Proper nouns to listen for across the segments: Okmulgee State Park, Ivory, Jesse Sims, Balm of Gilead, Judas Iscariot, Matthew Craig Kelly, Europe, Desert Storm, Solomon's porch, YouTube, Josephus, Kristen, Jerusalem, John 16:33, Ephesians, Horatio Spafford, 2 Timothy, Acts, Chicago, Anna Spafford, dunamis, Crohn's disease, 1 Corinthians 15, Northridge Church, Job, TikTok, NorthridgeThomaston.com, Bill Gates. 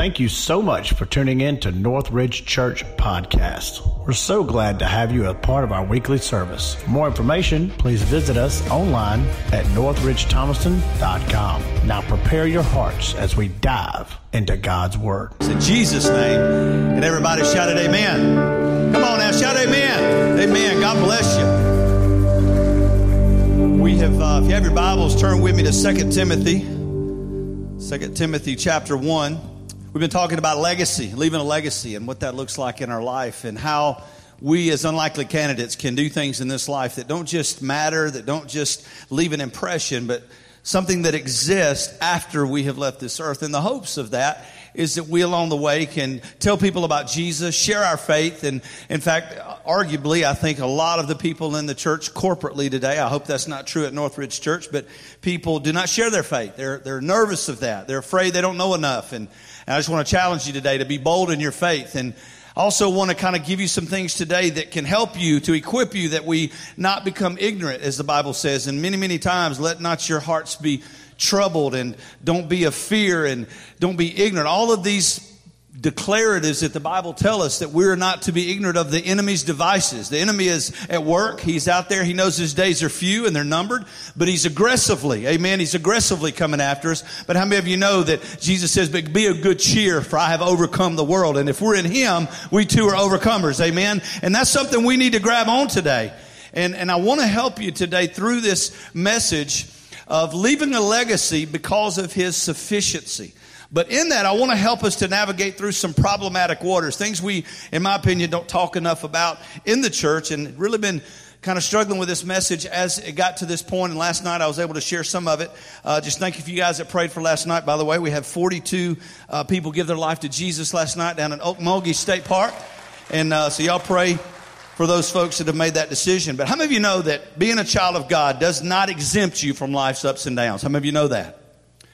Thank you so much for tuning in to Northridge Church Podcast. We're so glad to have you a part of our weekly service. For more information, please visit us online at NorthridgeThomaston.com. Now prepare your hearts as we dive into God's Word. It's in Jesus' name, and everybody shouted amen. Come on now, shout amen. Amen. God bless you. We have, if you have your Bibles, turn with me to 2 Timothy chapter 1. We've been talking about legacy, leaving a legacy, and what that looks like in our life, and how we as unlikely candidates can do things in this life that don't just matter, that don't just leave an impression, but something that exists after we have left this earth. And the hopes of that is that we along the way can tell people about Jesus, share our faith, and in fact, arguably, I think a lot of the people in the church corporately today, I hope that's not true at Northridge Church, but people do not share their faith. They're nervous of that. They're afraid they don't know enough. And I just want to challenge you today to be bold in your faith, and I also want to kind of give you some things today that can help you, to equip you, that we not become ignorant, as the Bible says. And many, many times, let not your hearts be troubled, and don't be of fear, and don't be ignorant. All of these declaratives that the Bible tell us that we're not to be ignorant of the enemy's devices. The enemy is at work. He's out there. He knows his days are few and they're numbered, but he's aggressively, amen, he's aggressively coming after us. But how many of you know that Jesus says, but be of good cheer, for I have overcome the world. And if we're in him, we too are overcomers, amen. And that's something we need to grab on today. And I want to help you today through this message of leaving a legacy because of his sufficiency. But in that, I want to help us to navigate through some problematic waters, things we, in my opinion, don't talk enough about in the church, and really been kind of struggling with this message as it got to this point. And last night I was able to share some of it. Just thank you for you guys that prayed for last night. By the way, we had 42 people give their life to Jesus last night down in Okmulgee State Park. And so y'all pray for those folks that have made that decision. But how many of you know that being a child of God does not exempt you from life's ups and downs? How many of you know that?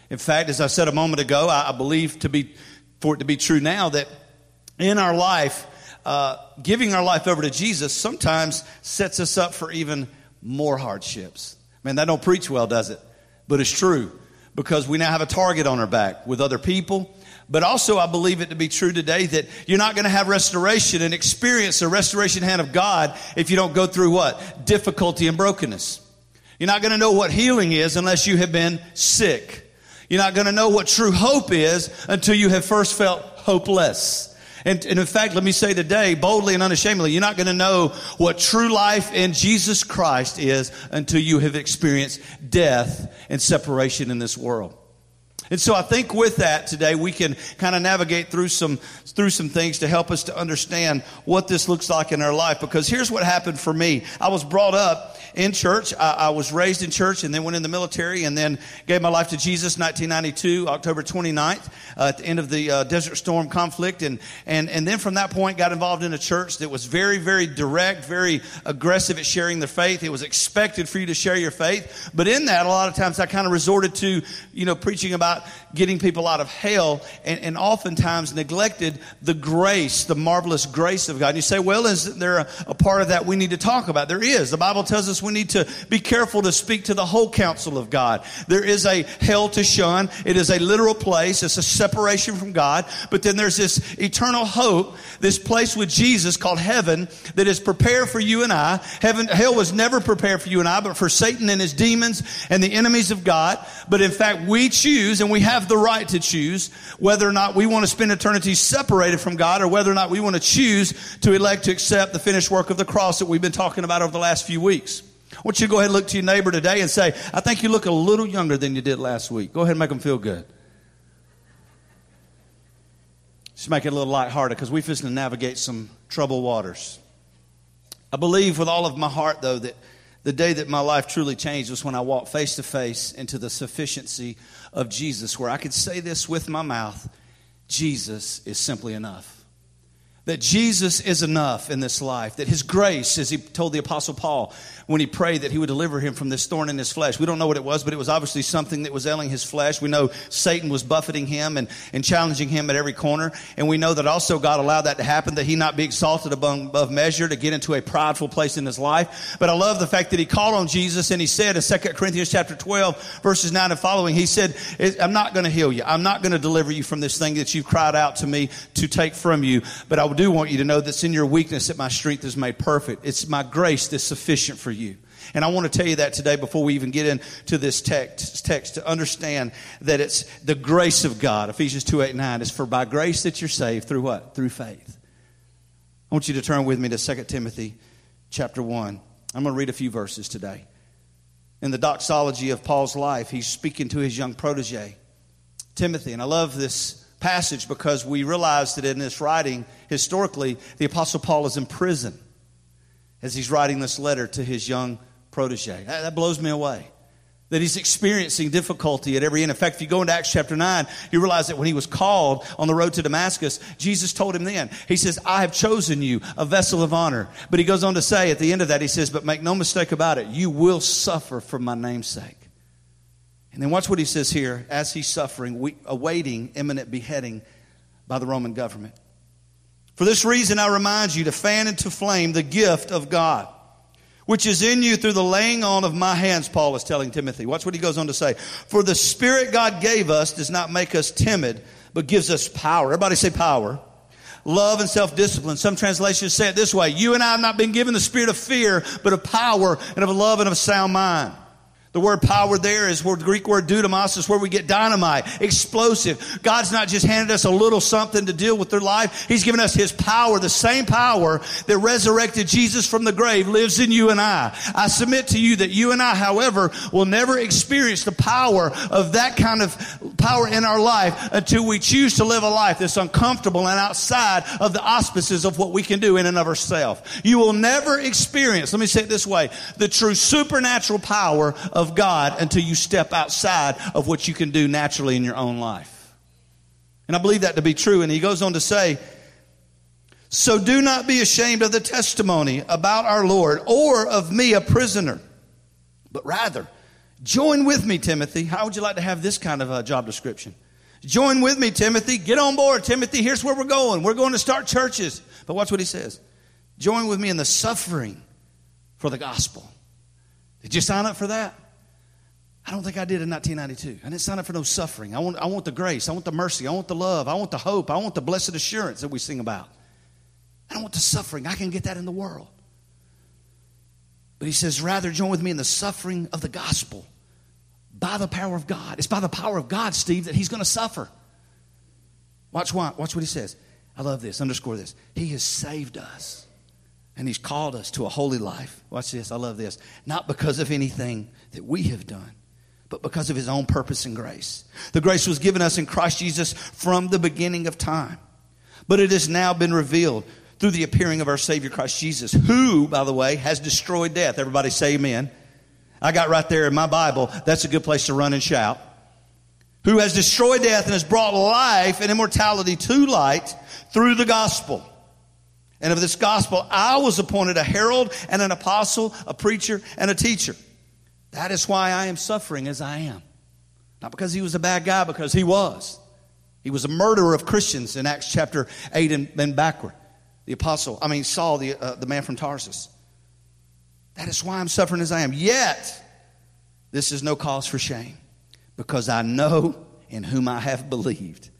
In fact, as I said a moment ago, I believe for it to be true now that in our life, giving our life over to Jesus sometimes sets us up for even more hardships. Man, that don't preach well, does it? But it's true, because we now have a target on our back with other people. But also, I believe it to be true today that you're not going to have restoration and experience the restoration hand of God if you don't go through what? Difficulty and brokenness. You're not going to know what healing is unless you have been sick. You're not going to know what true hope is until you have first felt hopeless. And in fact, let me say today, boldly and unashamedly, you're not going to know what true life in Jesus Christ is until you have experienced death and separation in this world. And so I think with that today, we can kind of navigate through some things to help us to understand what this looks like in our life. Because here's what happened for me. I was brought up in church. I was raised in church, and then went in the military, and then gave my life to Jesus 1992, October 29th, at the end of the Desert Storm conflict. And then from that point, got involved in a church that was very, very direct, very aggressive at sharing their faith. It was expected for you to share your faith. But in that, a lot of times I kind of resorted to, preaching about getting people out of hell, and oftentimes neglected the grace, the marvelous grace of God. And you say, well, is there a part of that we need to talk about? There is. The Bible tells us we need to be careful to speak to the whole counsel of God. There is a hell to shun. It is a literal place. It's a separation from God. But then there's this eternal hope, this place with Jesus called heaven that is prepared for you and I. Hell was never prepared for you and I, but for Satan and his demons and the enemies of God. But in fact, we choose, and we have the right to choose whether or not we want to spend eternity separated from God, or whether or not we want to choose to elect to accept the finished work of the cross that we've been talking about over the last few weeks. I want you to go ahead and look to your neighbor today and say, I think you look a little younger than you did last week. Go ahead and make them feel good. Just make it a little lighthearted, because we're just going to navigate some troubled waters. I believe with all of my heart, though, that the day that my life truly changed was when I walked face to face into the sufficiency of Jesus, where I could say this with my mouth: Jesus is simply enough. That Jesus is enough in this life. That his grace, as he told the Apostle Paul when he prayed that he would deliver him from this thorn in his flesh. We don't know what it was, but it was obviously something that was ailing his flesh. We know Satan was buffeting him and challenging him at every corner. And we know that also God allowed that to happen, that he not be exalted above measure, to get into a prideful place in his life. But I love the fact that he called on Jesus and he said in 2 Corinthians chapter 12, verses 9 and following, he said, I'm not going to heal you. I'm not going to deliver you from this thing that you've cried out to me to take from you. But I do want you to know that's in your weakness that my strength is made perfect. It's my grace that's sufficient for you. And I want to tell you that today before we even get into this text to understand that it's the grace of God. Ephesians 2:8-9 is for by grace that you're saved through what? Through faith. I want you to turn with me to 2 Timothy chapter 1. I'm going to read a few verses today. In the doxology of Paul's life, he's speaking to his young protege, Timothy. And I love this passage because we realize that in this writing, historically, the Apostle Paul is in prison as he's writing this letter to his young protege. That blows me away. That he's experiencing difficulty at every end. In fact, if you go into Acts chapter 9, you realize that when he was called on the road to Damascus, Jesus told him then, he says, I have chosen you a vessel of honor. But he goes on to say at the end of that, he says, but make no mistake about it, you will suffer for my name's sake. And then watch what he says here as he's suffering, awaiting imminent beheading by the Roman government. For this reason, I remind you to fan into flame the gift of God, which is in you through the laying on of my hands, Paul is telling Timothy. Watch what he goes on to say. For the Spirit God gave us does not make us timid, but gives us power. Everybody say power. Love and self-discipline. Some translations say it this way. You and I have not been given the spirit of fear, but of power and of love and of sound mind. The word power there is where the Greek word dunamis is where we get dynamite, explosive. God's not just handed us a little something to deal with their life. He's given us his power. The same power that resurrected Jesus from the grave lives in you and I. I submit to you that you and I, however, will never experience the power of that kind of power in our life until we choose to live a life that's uncomfortable and outside of the auspices of what we can do in and of ourselves. You will never experience, let me say it this way, the true supernatural power of God until you step outside of what you can do naturally in your own life. And I believe that to be true. And he goes on to say, so do not be ashamed of the testimony about our Lord or of me, a prisoner, but rather join with me, Timothy. How would you like to have this kind of a job description? Join with me, Timothy. Get on board, Timothy. Here's where we're going. We're going to start churches. But watch what he says. Join with me in the suffering for the gospel. Did you sign up for that? I don't think I did in 1992. I didn't sign up for no suffering. I want the grace. I want the mercy. I want the love. I want the hope. I want the blessed assurance that we sing about. I don't want the suffering. I can get that in the world. But he says, rather join with me in the suffering of the gospel by the power of God. It's by the power of God, Steve, that he's going to suffer. Watch what he says. I love this. Underscore this. He has saved us, and he's called us to a holy life. Watch this. I love this. Not because of anything that we have done, but because of his own purpose and grace. The grace was given us in Christ Jesus from the beginning of time. But it has now been revealed through the appearing of our Savior Christ Jesus, who, by the way, has destroyed death. Everybody say amen. I got right there in my Bible. That's a good place to run and shout. Who has destroyed death and has brought life and immortality to light through the gospel. And of this gospel, I was appointed a herald and an apostle, a preacher and a teacher. That is why I am suffering as I am. Not because he was a bad guy, because he was. He was a murderer of Christians in Acts chapter 8 and backward. The apostle, Saul, the man from Tarsus. That is why I'm suffering as I am. Yet, this is no cause for shame, because I know in whom I have believed.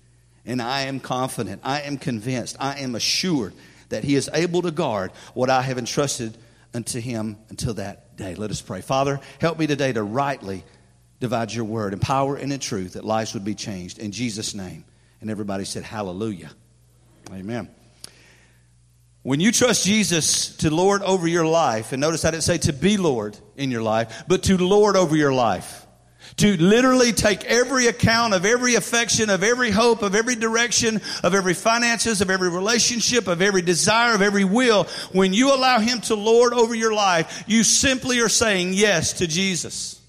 And I am confident, I am convinced, I am assured that he is able to guard what I have entrusted unto him until that day. Let us pray. Father, help me today to rightly divide your word in power and in truth, that lives would be changed in Jesus' name. And everybody said, hallelujah. Amen. When you trust Jesus to Lord over your life, and notice I didn't say to be Lord in your life, but to Lord over your life. To literally take every account of every affection, of every hope, of every direction, of every finances, of every relationship, of every desire, of every will. When you allow him to Lord over your life, you simply are saying yes to Jesus.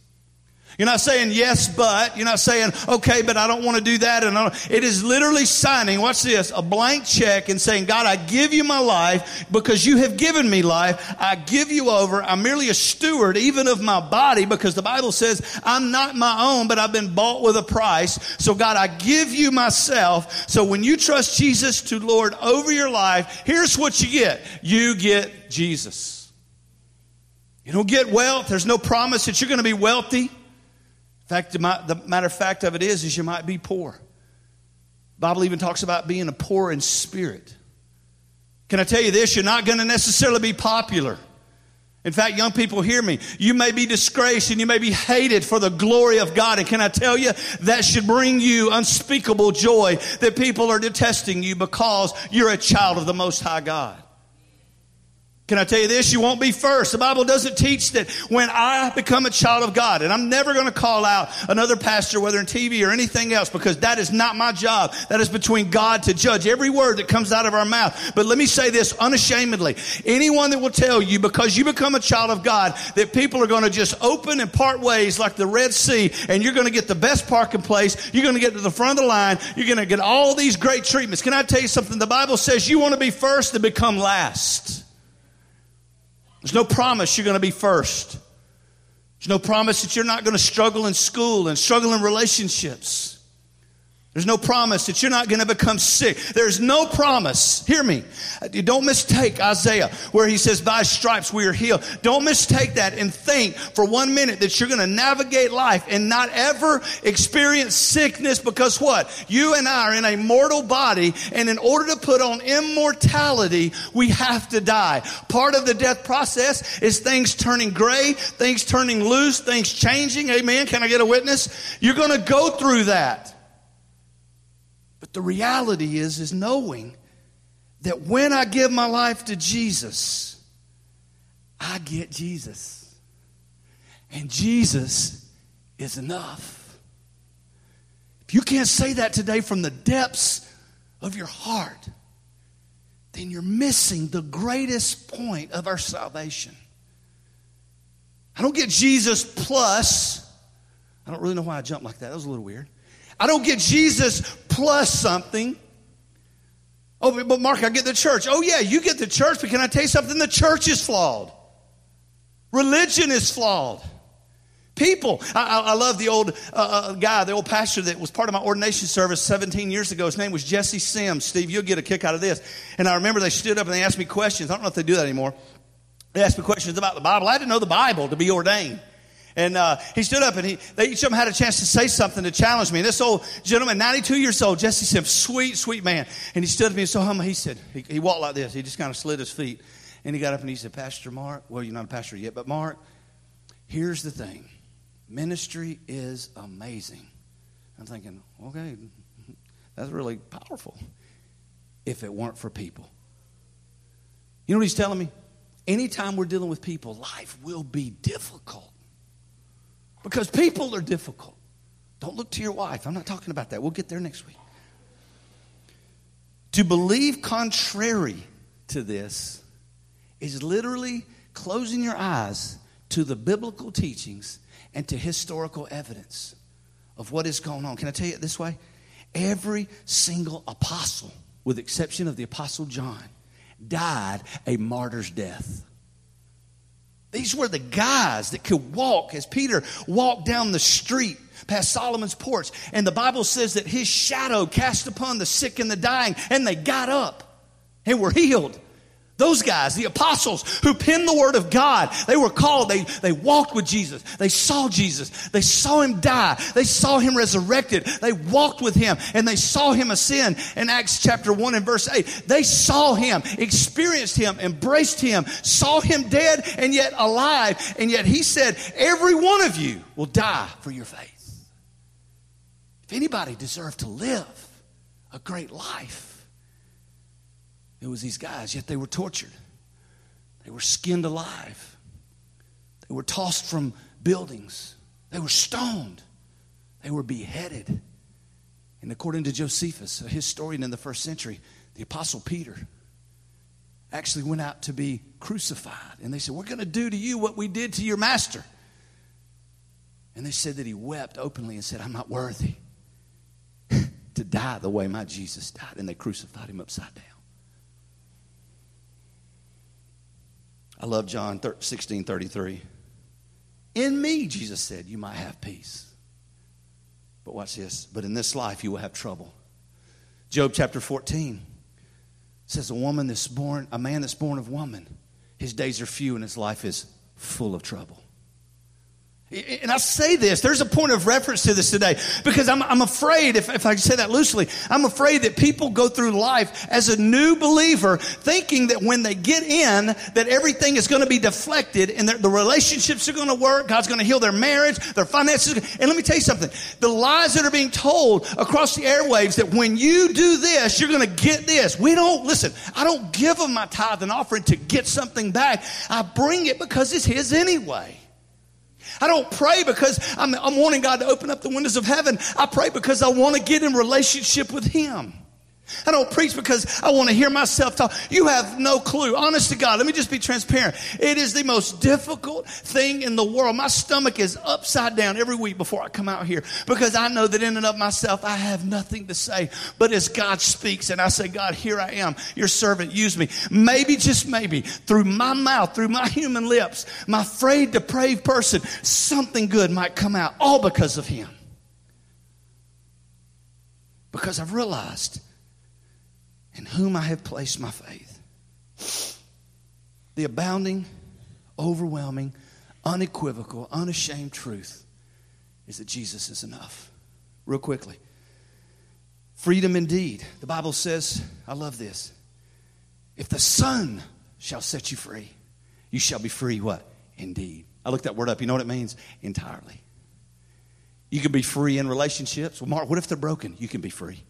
You're not saying, yes, but. You're not saying, okay, but I don't want to do that. It is literally signing, watch this, a blank check and saying, God, I give you my life because you have given me life. I give you over. I'm merely a steward even of my body because the Bible says I'm not my own, but I've been bought with a price. So God, I give you myself. So when you trust Jesus to Lord over your life, here's what you get. You get Jesus. You don't get wealth. There's no promise that you're going to be wealthy. In fact, the matter of fact of it is you might be poor. The Bible even talks about being a poor in spirit. Can I tell you this? You're not going to necessarily be popular. In fact, young people, hear me. You may be disgraced and you may be hated for the glory of God. And can I tell you, that should bring you unspeakable joy that people are detesting you because you're a child of the Most High God. Can I tell you this? You won't be first. The Bible doesn't teach that when I become a child of God, and I'm never going to call out another pastor, whether in TV or anything else, because that is not my job. That is between God to judge every word that comes out of our mouth. But let me say this unashamedly. Anyone that will tell you, because you become a child of God, that people are going to just open and part ways like the Red Sea, and you're going to get the best parking place, you're going to get to the front of the line, you're going to get all these great treatments. Can I tell you something? The Bible says you want to be first and become last. There's no promise you're going to be first. There's no promise that you're not going to struggle in school and struggle in relationships. There's no promise that you're not going to become sick. There's no promise. Hear me. Don't mistake Isaiah where he says, by stripes we are healed. Don't mistake that and think for one minute that you're going to navigate life and not ever experience sickness because what? You and I are in a mortal body, and in order to put on immortality, we have to die. Part of the death process is things turning gray, things turning loose, things changing. Amen. Can I get a witness? You're going to go through that. But the reality is knowing that when I give my life to Jesus, I get Jesus. And Jesus is enough. If you can't say that today from the depths of your heart, then you're missing the greatest point of our salvation. I don't get Jesus plus. I don't really know why I jumped like that. That was a little weird. I don't get Jesus plus something. Oh, but Mark, I get the church. Oh, yeah, you get the church, but can I tell you something? The church is flawed. Religion is flawed. People. I love the old guy, the old pastor that was part of my ordination service 17 years ago. His name was Jesse Sims. Steve, you'll get a kick out of this. And I remember they stood up and they asked me questions. I don't know if they do that anymore. They asked me questions about the Bible. I had to know the Bible to be ordained. And he stood up, and each of them had a chance to say something to challenge me. And this old gentleman, 92 years old, Jesse Sims, sweet, sweet man. And he stood up and he was so humble. He said, he walked like this. He just kind of slid his feet. And he got up and he said, Pastor Mark, well, you're not a pastor yet, but Mark, here's the thing. Ministry is amazing. I'm thinking, okay, that's really powerful if it weren't for people. You know what he's telling me? Anytime we're dealing with people, life will be difficult. Because people are difficult. Don't look to your wife. I'm not talking about that. We'll get there next week. To believe contrary to this is literally closing your eyes to the biblical teachings and to historical evidence of what is going on. Can I tell you it this way? Every single apostle, with the exception of the Apostle John, died a martyr's death. These were the guys that could walk as Peter walked down the street past Solomon's porch. And the Bible says that his shadow cast upon the sick and the dying, and they got up and were healed. Those guys, the apostles who penned the word of God, they were called. They walked with Jesus. They saw Jesus. They saw him die. They saw him resurrected. They walked with him, and they saw him ascend in Acts chapter 1 and verse 8. They saw him, experienced him, embraced him, saw him dead and yet alive. And yet he said, every one of you will die for your faith. If anybody deserved to live a great life, it was these guys, yet they were tortured. They were skinned alive. They were tossed from buildings. They were stoned. They were beheaded. And according to Josephus, a historian in the first century, the Apostle Peter actually went out to be crucified. And they said, we're going to do to you what we did to your master. And they said that he wept openly and said, I'm not worthy to die the way my Jesus died. And they crucified him upside down. I love John 16:33. In me, Jesus said, you might have peace. But watch this. But in this life, you will have trouble. Job chapter 14 says, a man that's born of woman, his days are few and his life is full of trouble. And I say this, there's a point of reference to this today, because I'm afraid, if I say that loosely, I'm afraid that people go through life as a new believer thinking that when they get in, that everything is going to be deflected and the relationships are going to work, God's going to heal their marriage, their finances. And let me tell you something, the lies that are being told across the airwaves that when you do this, you're going to get this. I don't give them my tithe and offering to get something back. I bring it because it's His anyway. I don't pray because I'm wanting God to open up the windows of heaven. I pray because I want to get in relationship with Him. I don't preach because I want to hear myself talk. You have no clue. Honest to God, let me just be transparent. It is the most difficult thing in the world. My stomach is upside down every week before I come out here because I know that in and of myself I have nothing to say. But as God speaks and I say, God, here I am, your servant, use me. Maybe, just maybe, through my mouth, through my human lips, my frayed, depraved person, something good might come out, all because of Him. Because I've realized in whom I have placed my faith. The abounding, overwhelming, unequivocal, unashamed truth is that Jesus is enough. Real quickly. Freedom indeed. The Bible says, I love this. If the Son shall set you free, you shall be free what? Indeed. I looked that word up. You know what it means? Entirely. You can be free in relationships. Well, Mark, what if they're broken? You can be free.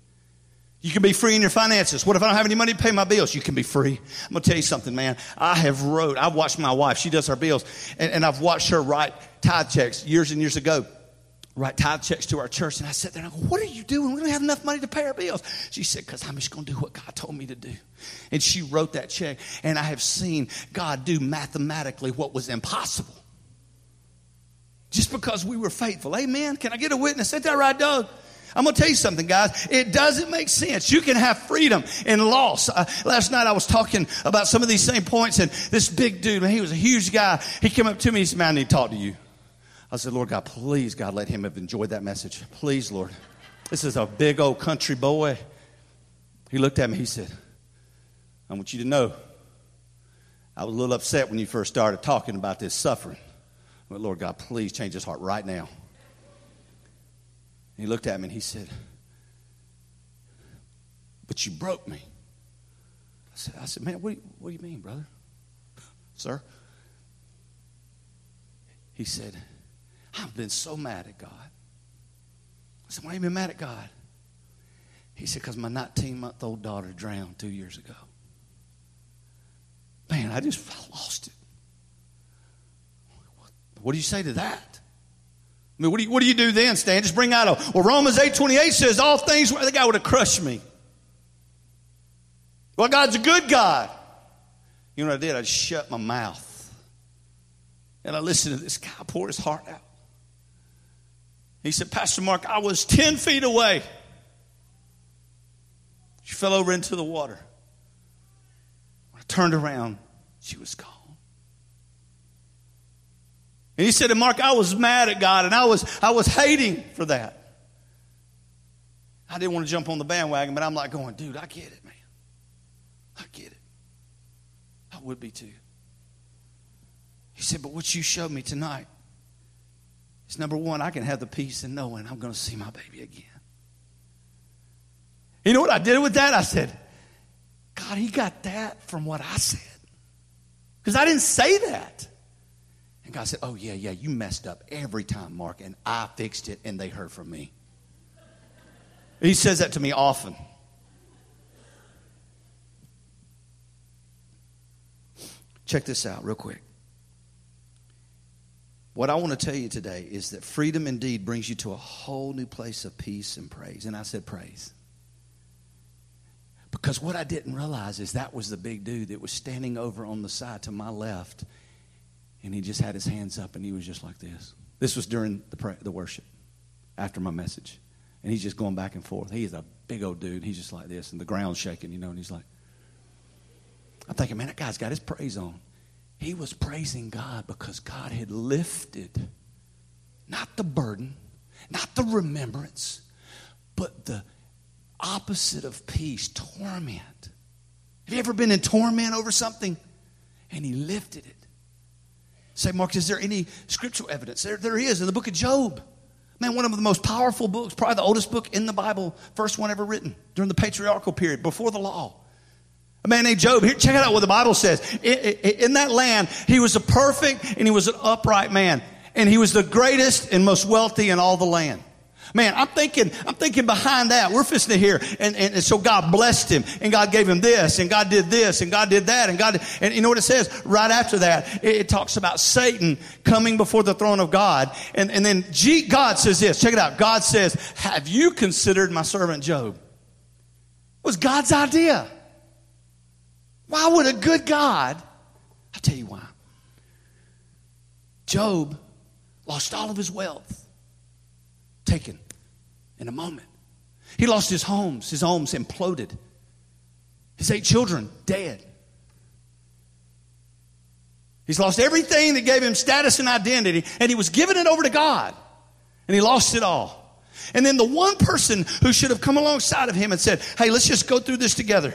You can be free in your finances. What if I don't have any money to pay my bills? You can be free. I'm going to tell you something, man. I've watched my wife. She does her bills. And I've watched her write tithe checks years and years ago. Write tithe checks to our church. And I sat there and I go, what are you doing? We don't have enough money to pay our bills. She said, because I'm just going to do what God told me to do. And she wrote that check. And I have seen God do mathematically what was impossible. Just because we were faithful. Amen. Can I get a witness? Ain't that right, Doug? I'm going to tell you something, guys. It doesn't make sense. You can have freedom and loss. Last night I was talking about some of these same points, and this big dude, man, he was a huge guy. He came up to me and said, man, I need to talk to you. I said, Lord God, please, God, let him have enjoyed that message. Please, Lord. This is a big old country boy. He looked at me. He said, I want you to know I was a little upset when you first started talking about this suffering. But Lord God, please change his heart right now. He looked at me and he said, but you broke me. I said, man, what do you mean, brother? Sir? He said, I've been so mad at God. I said, why have you been mad at God? He said, because my 19-month-old daughter drowned 2 years ago. Man, I lost it. What do you say to that? I mean, what do you do then, Stan? Just bring out Romans 8:28 says, all things, the guy would have crushed me. Well, God's a good God. You know what I did? I just shut my mouth. And I listened to this guy pour his heart out. He said, Pastor Mark, I was 10 feet away. She fell over into the water. When I turned around, she was gone. And he said, and Mark, I was mad at God, and I was hating for that. I didn't want to jump on the bandwagon, but I'm like going, dude, I get it, man. I get it. I would be too. He said, but what you showed me tonight is, number one, I can have the peace in knowing I'm going to see my baby again. You know what I did with that? I said, God, He got that from what I said. Because I didn't say that. And God said, oh, yeah, you messed up every time, Mark, and I fixed it, and they heard from me. He says that to me often. Check this out real quick. What I want to tell you today is that freedom indeed brings you to a whole new place of peace and praise. And I said praise. Because what I didn't realize is that was the big dude that was standing over on the side to my left. And he just had his hands up, and he was just like this. This was during the worship, after my message. And he's just going back and forth. He is a big old dude. He's just like this, and the ground's shaking, you know, and he's like, I'm thinking, man, that guy's got his praise on. He was praising God because God had lifted not the burden, not the remembrance, but the opposite of peace, torment. Have you ever been in torment over something? And he lifted it. Say, Mark, is there any scriptural evidence? There is in the book of Job. Man, one of the most powerful books, probably the oldest book in the Bible, first one ever written during the patriarchal period, before the law. A man named Job. Here, check out what the Bible says. In that land, he was a perfect and he was an upright man. And he was the greatest and most wealthy in all the land. Man, I'm thinking behind that. We're fisting here. And so God blessed him. And God gave him this. And God did this. And God did that. And you know what it says? Right after that, it talks about Satan coming before the throne of God. And then God says this. Check it out. God says, have you considered my servant Job? It was God's idea. Why would a good God? I'll tell you why. Job lost all of his wealth. Taken in a moment. He lost his homes. His homes imploded. His 8 children dead. He's lost everything that gave him status and identity, and he was giving it over to God, and he lost it all. And then the one person who should have come alongside of him and said, hey, let's just go through this together.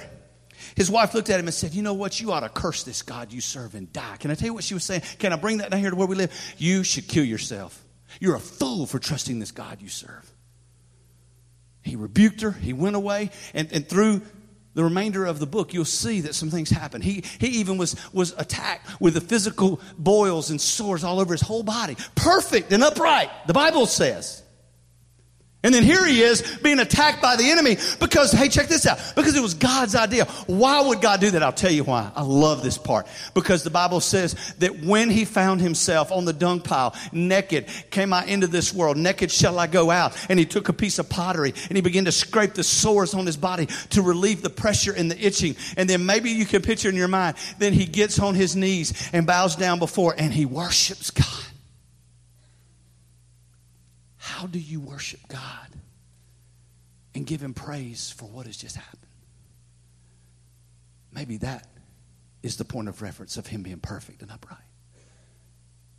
His wife looked at him and said, you know what? You ought to curse this God you serve and die. Can I tell you what she was saying? Can I bring that down here to where we live? You should kill yourself. You're a fool for trusting this God you serve. He rebuked her. He went away. And through the remainder of the book, you'll see that some things happened. He even was attacked with the physical boils and sores all over his whole body. Perfect and upright, the Bible says. And then here he is being attacked by the enemy because, hey, check this out, because it was God's idea. Why would God do that? I'll tell you why. I love this part. Because the Bible says that when he found himself on the dung pile, naked came I into this world, naked shall I go out. And he took a piece of pottery and he began to scrape the sores on his body to relieve the pressure and the itching. And then maybe you can picture in your mind, then he gets on his knees and bows down before and he worships God. How do you worship God and give him praise for what has just happened? Maybe that is the point of reference of him being perfect and upright.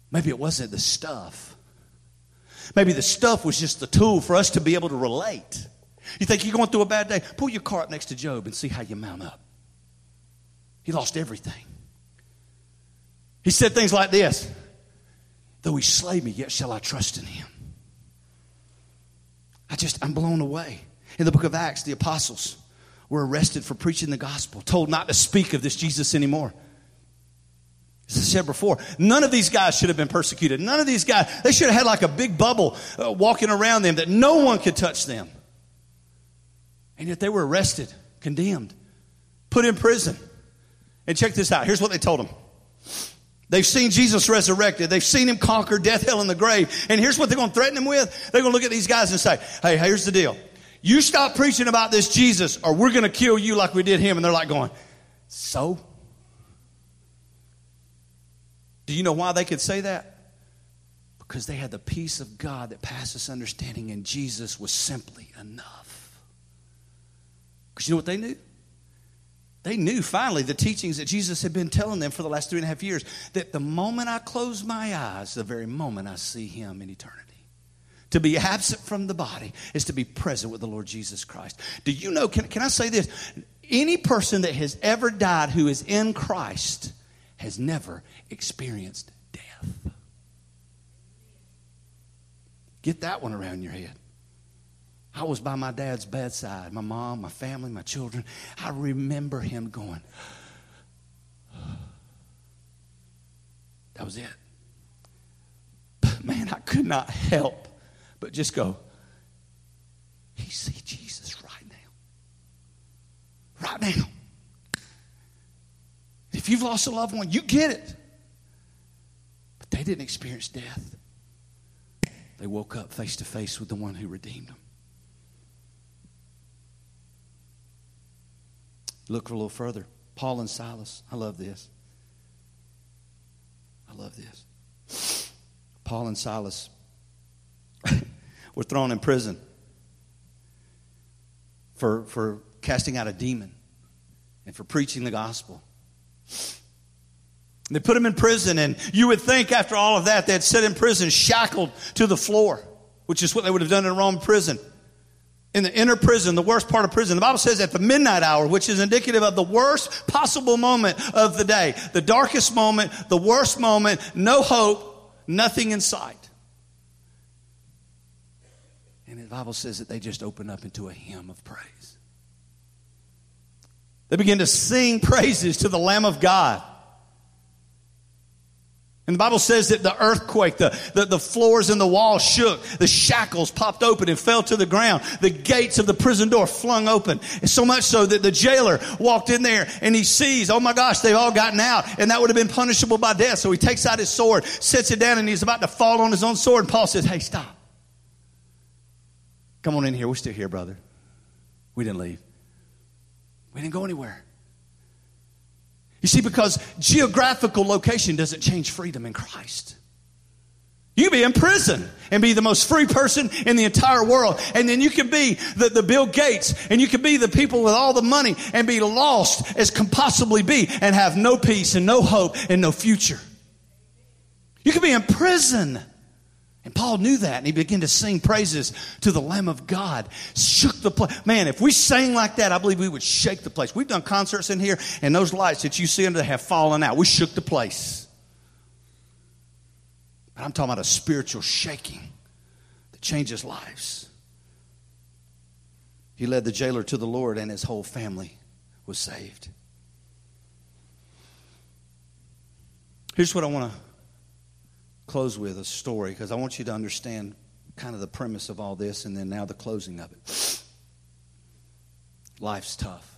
Maybe it wasn't the stuff. Maybe the stuff was just the tool for us to be able to relate. You think you're going through a bad day? Pull your car up next to Job and see how you mount up. He lost everything. He said things like this, though he slay me, yet shall I trust in him. I'm blown away. In the book of Acts, the apostles were arrested for preaching the gospel, told not to speak of this Jesus anymore. As I said before, none of these guys should have been persecuted. None of these guys, they should have had like a big bubble walking around them that no one could touch them. And yet they were arrested, condemned, put in prison. And check this out. Here's what they told them. They've seen Jesus resurrected. They've seen him conquer death, hell, and the grave. And here's what they're going to threaten him with. They're going to look at these guys and say, hey, here's the deal. You stop preaching about this Jesus or we're going to kill you like we did him. And they're like going, so? Do you know why they could say that? Because they had the peace of God that passes understanding and Jesus was simply enough. Because you know what they knew? They knew finally the teachings that Jesus had been telling them for the last 3.5 years, that the moment I close my eyes, the very moment I see him in eternity. To be absent from the body is to be present with the Lord Jesus Christ. Do you know, can I say this? Any person that has ever died who is in Christ has never experienced death. Get that one around your head. I was by my dad's bedside, my mom, my family, my children. I remember him going, that was it. But man, I could not help but just go, he sees Jesus right now. Right now. If you've lost a loved one, you get it. But they didn't experience death. They woke up face to face with the one who redeemed them. Look a little further. Paul and Silas. I love this. Paul and Silas were thrown in prison for casting out a demon and for preaching the gospel. They put him in prison, and you would think after all of that, they'd sit in prison shackled to the floor, which is what they would have done in a Roman prison. In the inner prison, the worst part of prison, the Bible says at the midnight hour, which is indicative of the worst possible moment of the day, the darkest moment, the worst moment, no hope, nothing in sight. And the Bible says that they just open up into a hymn of praise. They begin to sing praises to the Lamb of God. And the Bible says that the earthquake, the floors and the walls shook. The shackles popped open and fell to the ground. The gates of the prison door flung open. And so much so that the jailer walked in there and he sees, oh my gosh, they've all gotten out. And that would have been punishable by death. So he takes out his sword, sits it down, and he's about to fall on his own sword. And Paul says, hey, stop. Come on in here. We're still here, brother. We didn't leave. We didn't go anywhere. You see, because geographical location doesn't change freedom in Christ. You can be in prison and be the most free person in the entire world. And then you can be the Bill Gates, and you can be the people with all the money and be lost as can possibly be and have no peace and no hope and no future. You can be in prison. And Paul knew that, and he began to sing praises to the Lamb of God. Shook the place. Man, if we sang like that, I believe we would shake the place. We've done concerts in here, and those lights that you see under there have fallen out. We shook the place. But I'm talking about a spiritual shaking that changes lives. He led the jailer to the Lord, and his whole family was saved. Here's what I want to close with a story, because I want you to understand kind of the premise of all this and then now the closing of it. Life's tough.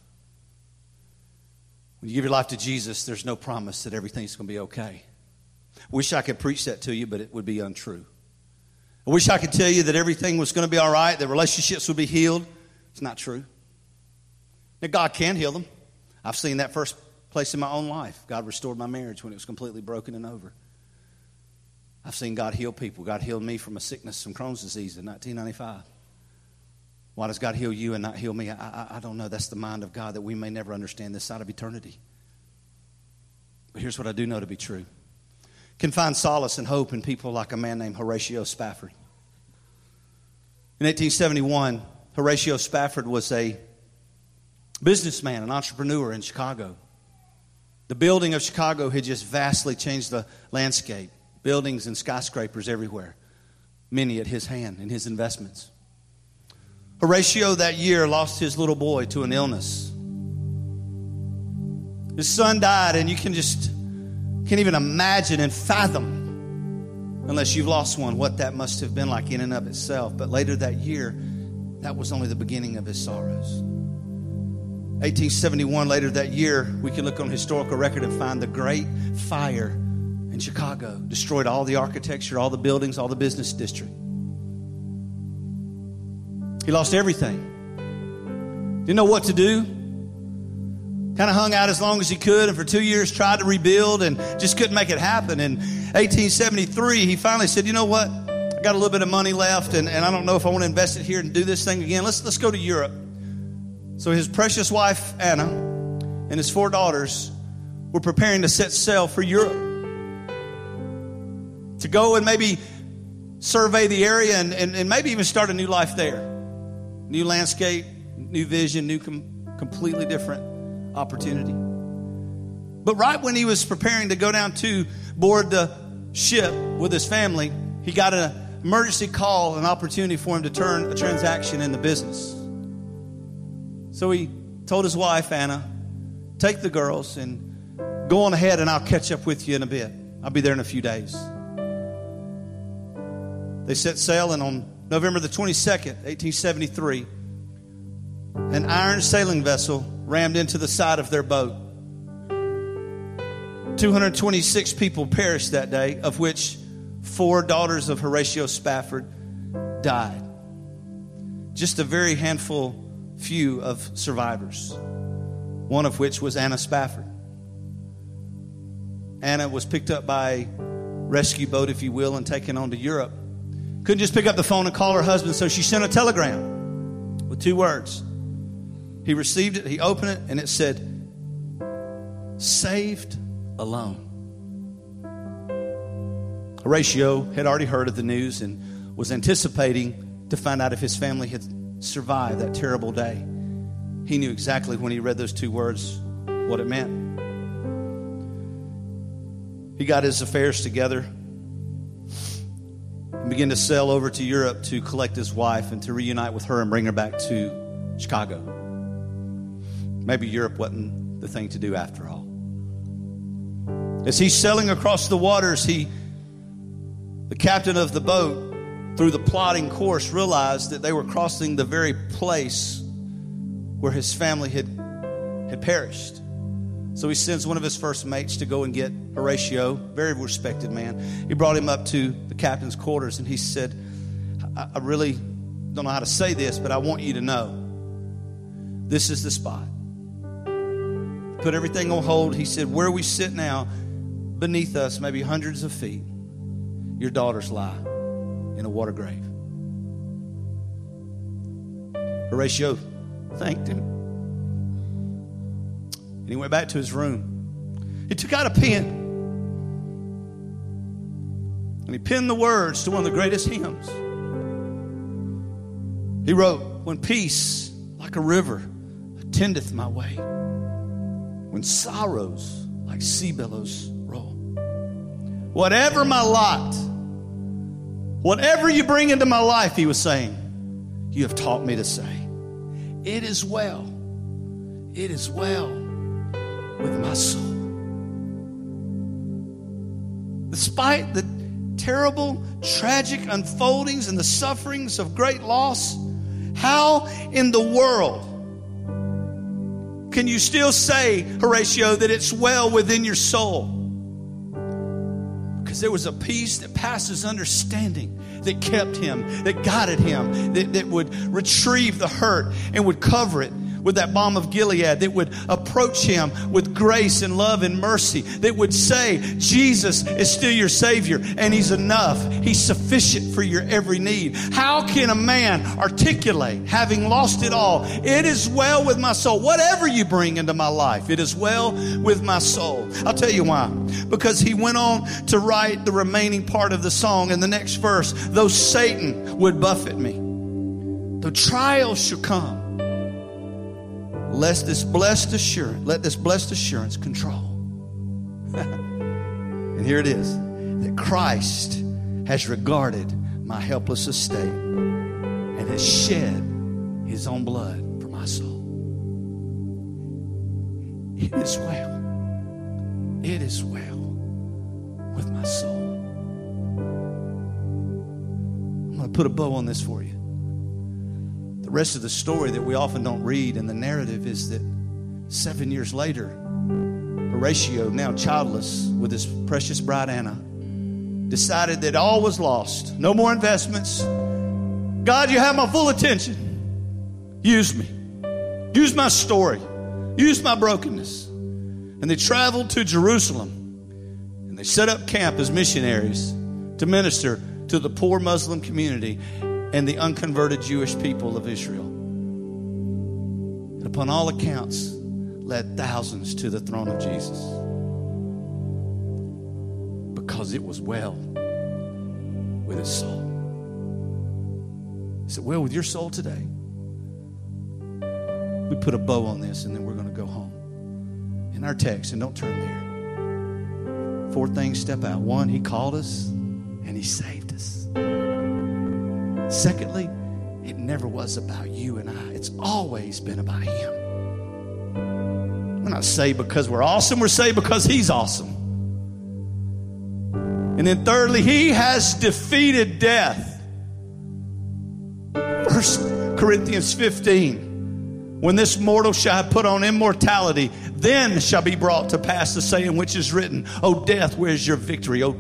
When you give your life to Jesus, there's no promise that everything's going to be okay. Wish I could preach that to you, but it would be untrue. I wish I could tell you that everything was going to be all right, that relationships would be healed. It's not true. Now, God can heal them. I've seen that first place in my own life. God restored my marriage when it was completely broken and over. I've seen God heal people. God healed me from a sickness, from Crohn's disease in 1995. Why does God heal you and not heal me? I don't know. That's the mind of God that we may never understand this side of eternity. But here's what I do know to be true. Can find solace and hope in people like a man named Horatio Spafford. In 1871, Horatio Spafford was a businessman, an entrepreneur in Chicago. The building of Chicago had just vastly changed the landscape. Buildings and skyscrapers everywhere, many at his hand and his investments. Horatio that year lost his little boy to an illness. His son died, and you can't even imagine and fathom, unless you've lost one, what that must have been like in and of itself. But later that year, that was only the beginning of his sorrows. 1871, later that year, we can look on historical record and find the great fire in Chicago, destroyed all the architecture, all the buildings, all the business district. He lost everything. Didn't know what to do. Kind of hung out as long as he could, and for 2 years tried to rebuild and just couldn't make it happen. In 1873, he finally said, you know what? I got a little bit of money left, and I don't know if I want to invest it here and do this thing again. Let's go to Europe. So his precious wife, Anna, and his 4 daughters were preparing to set sail for Europe, to go and maybe survey the area and maybe even start a new life there. New landscape, new vision, new completely different opportunity. But right when he was preparing to go down to board the ship with his family, he got an emergency call, an opportunity for him to turn a transaction in the business. So he told his wife, Anna, take the girls and go on ahead, and I'll catch up with you in a bit. I'll be there in a few days. They set sail, and on November the 22nd, 1873, an iron sailing vessel rammed into the side of their boat. 226 people perished that day, of which 4 daughters of Horatio Spafford died. Just a very few of survivors, one of which was Anna Spafford. Anna was picked up by rescue boat, if you will, and taken on to Europe. Couldn't just pick up the phone and call her husband, so she sent a telegram with two words. He received it, he opened it, and it said, "Saved alone." Horatio had already heard of the news and was anticipating to find out if his family had survived that terrible day. He knew exactly when he read those two words what it meant. He got his affairs together and began to sail over to Europe to collect his wife and to reunite with her and bring her back to Chicago. Maybe Europe wasn't the thing to do after all. As he's sailing across the waters, the captain of the boat, through the plotting course, realized that they were crossing the very place where his family had perished. So he sends one of his first mates to go and get Horatio, very respected man. He brought him up to the captain's quarters, and he said, I really don't know how to say this, but I want you to know, this is the spot. Put everything on hold. He said, where we sit now, beneath us, maybe hundreds of feet, your daughters lie in a water grave. Horatio thanked him. And he went back to his room. He took out a pen. And he penned the words to one of the greatest hymns. He wrote, "When peace, like a river, attendeth my way, when sorrows like sea billows roll. Whatever my lot, whatever you bring into my life," he was saying, "you have taught me to say, it is well with my soul." Despite the terrible, tragic unfoldings and the sufferings of great loss, how in the world can you still say, Horatio, that it's well within your soul? Because there was a peace that passes understanding that kept him, that guided him, that would retrieve the hurt and would cover it with that balm of Gilead, that would approach him with grace and love and mercy, that would say, Jesus is still your Savior, and He's enough. He's sufficient for your every need. How can a man articulate, having lost it all, it is well with my soul? Whatever you bring into my life, it is well with my soul. I'll tell you why. Because he went on to write the remaining part of the song in the next verse. Though Satan would buffet me, though trials should come, let this blessed assurance control. And here it is, that Christ has regarded my helpless estate and has shed His own blood for my soul. It is well. It is well with my soul. I'm going to put a bow on this for you. The rest of the story that we often don't read in the narrative is that 7 years later, Horatio, now childless with his precious bride Anna, decided that all was lost. No more investments. God, you have my full attention. Use me. Use my story. Use my brokenness. And they traveled to Jerusalem, and they set up camp as missionaries to minister to the poor Muslim community and the unconverted Jewish people of Israel. And upon all accounts, led thousands to the throne of Jesus. Because it was well with his soul. Is it well with your soul today? We put a bow on this and then we're going to go home. In our text, and don't turn there. 4 things step out. 1, he called us and he saved us. Secondly, it never was about you and I. It's always been about Him. We're not saved because we're awesome. We're saved because He's awesome. And then thirdly, He has defeated death. 1 Corinthians 15. When this mortal shall have put on immortality, then shall be brought to pass the saying which is written, O death, where is your victory? O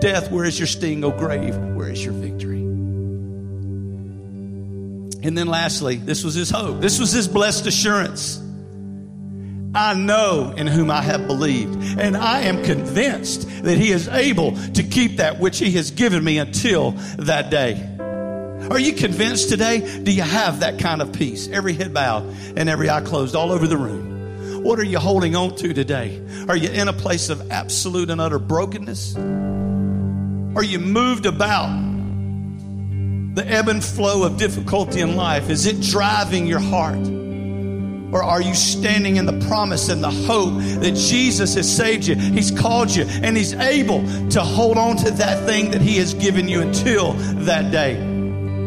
death, where is your sting? O grave, where is your victory? And then lastly, this was his hope. This was his blessed assurance. I know in whom I have believed, and I am convinced that he is able to keep that which he has given me until that day. Are you convinced today? Do you have that kind of peace? Every head bowed and every eye closed all over the room. What are you holding on to today? Are you in a place of absolute and utter brokenness? Are you moved about the ebb and flow of difficulty in life? Is it driving your heart? Or are you standing in the promise and the hope that Jesus has saved you? He's called you, and he's able to hold on to that thing that he has given you until that day.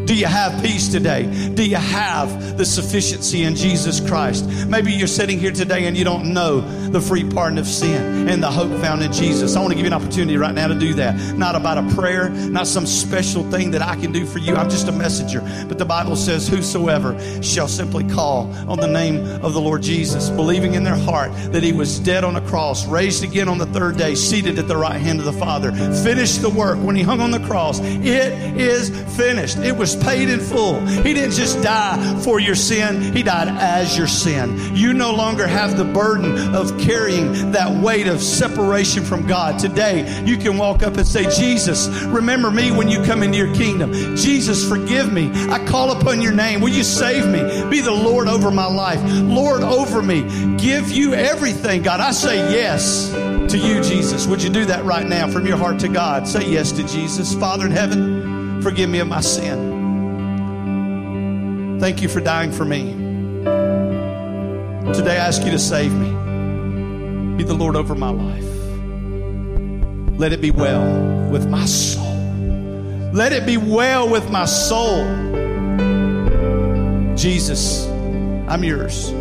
Do you have peace today? Do you have the sufficiency in Jesus Christ? Maybe you're sitting here today and you don't know the free pardon of sin and the hope found in Jesus. I want to give you an opportunity right now to do that. Not about a prayer, not some special thing that I can do for you. I'm just a messenger. But the Bible says, whosoever shall simply call on the name of the Lord Jesus, believing in their heart that he was dead on a cross, raised again on the third day, seated at the right hand of the Father, finished the work when he hung on the cross. It is finished. It was paid in full. He didn't just die for your sin. He died as your sin. You no longer have the burden of carrying that weight of separation from God. Today, you can walk up and say, Jesus, remember me when you come into your kingdom. Jesus, forgive me. I call upon your name. Will you save me? Be the Lord over my life. Lord over me. Give you everything, God. I say yes to you, Jesus. Would you do that right now from your heart to God? Say yes to Jesus. Father in heaven, forgive me of my sin. Thank you for dying for me. Today I ask you to save me. Be the Lord over my life. Let it be well with my soul. Let it be well with my soul. Jesus, I'm yours.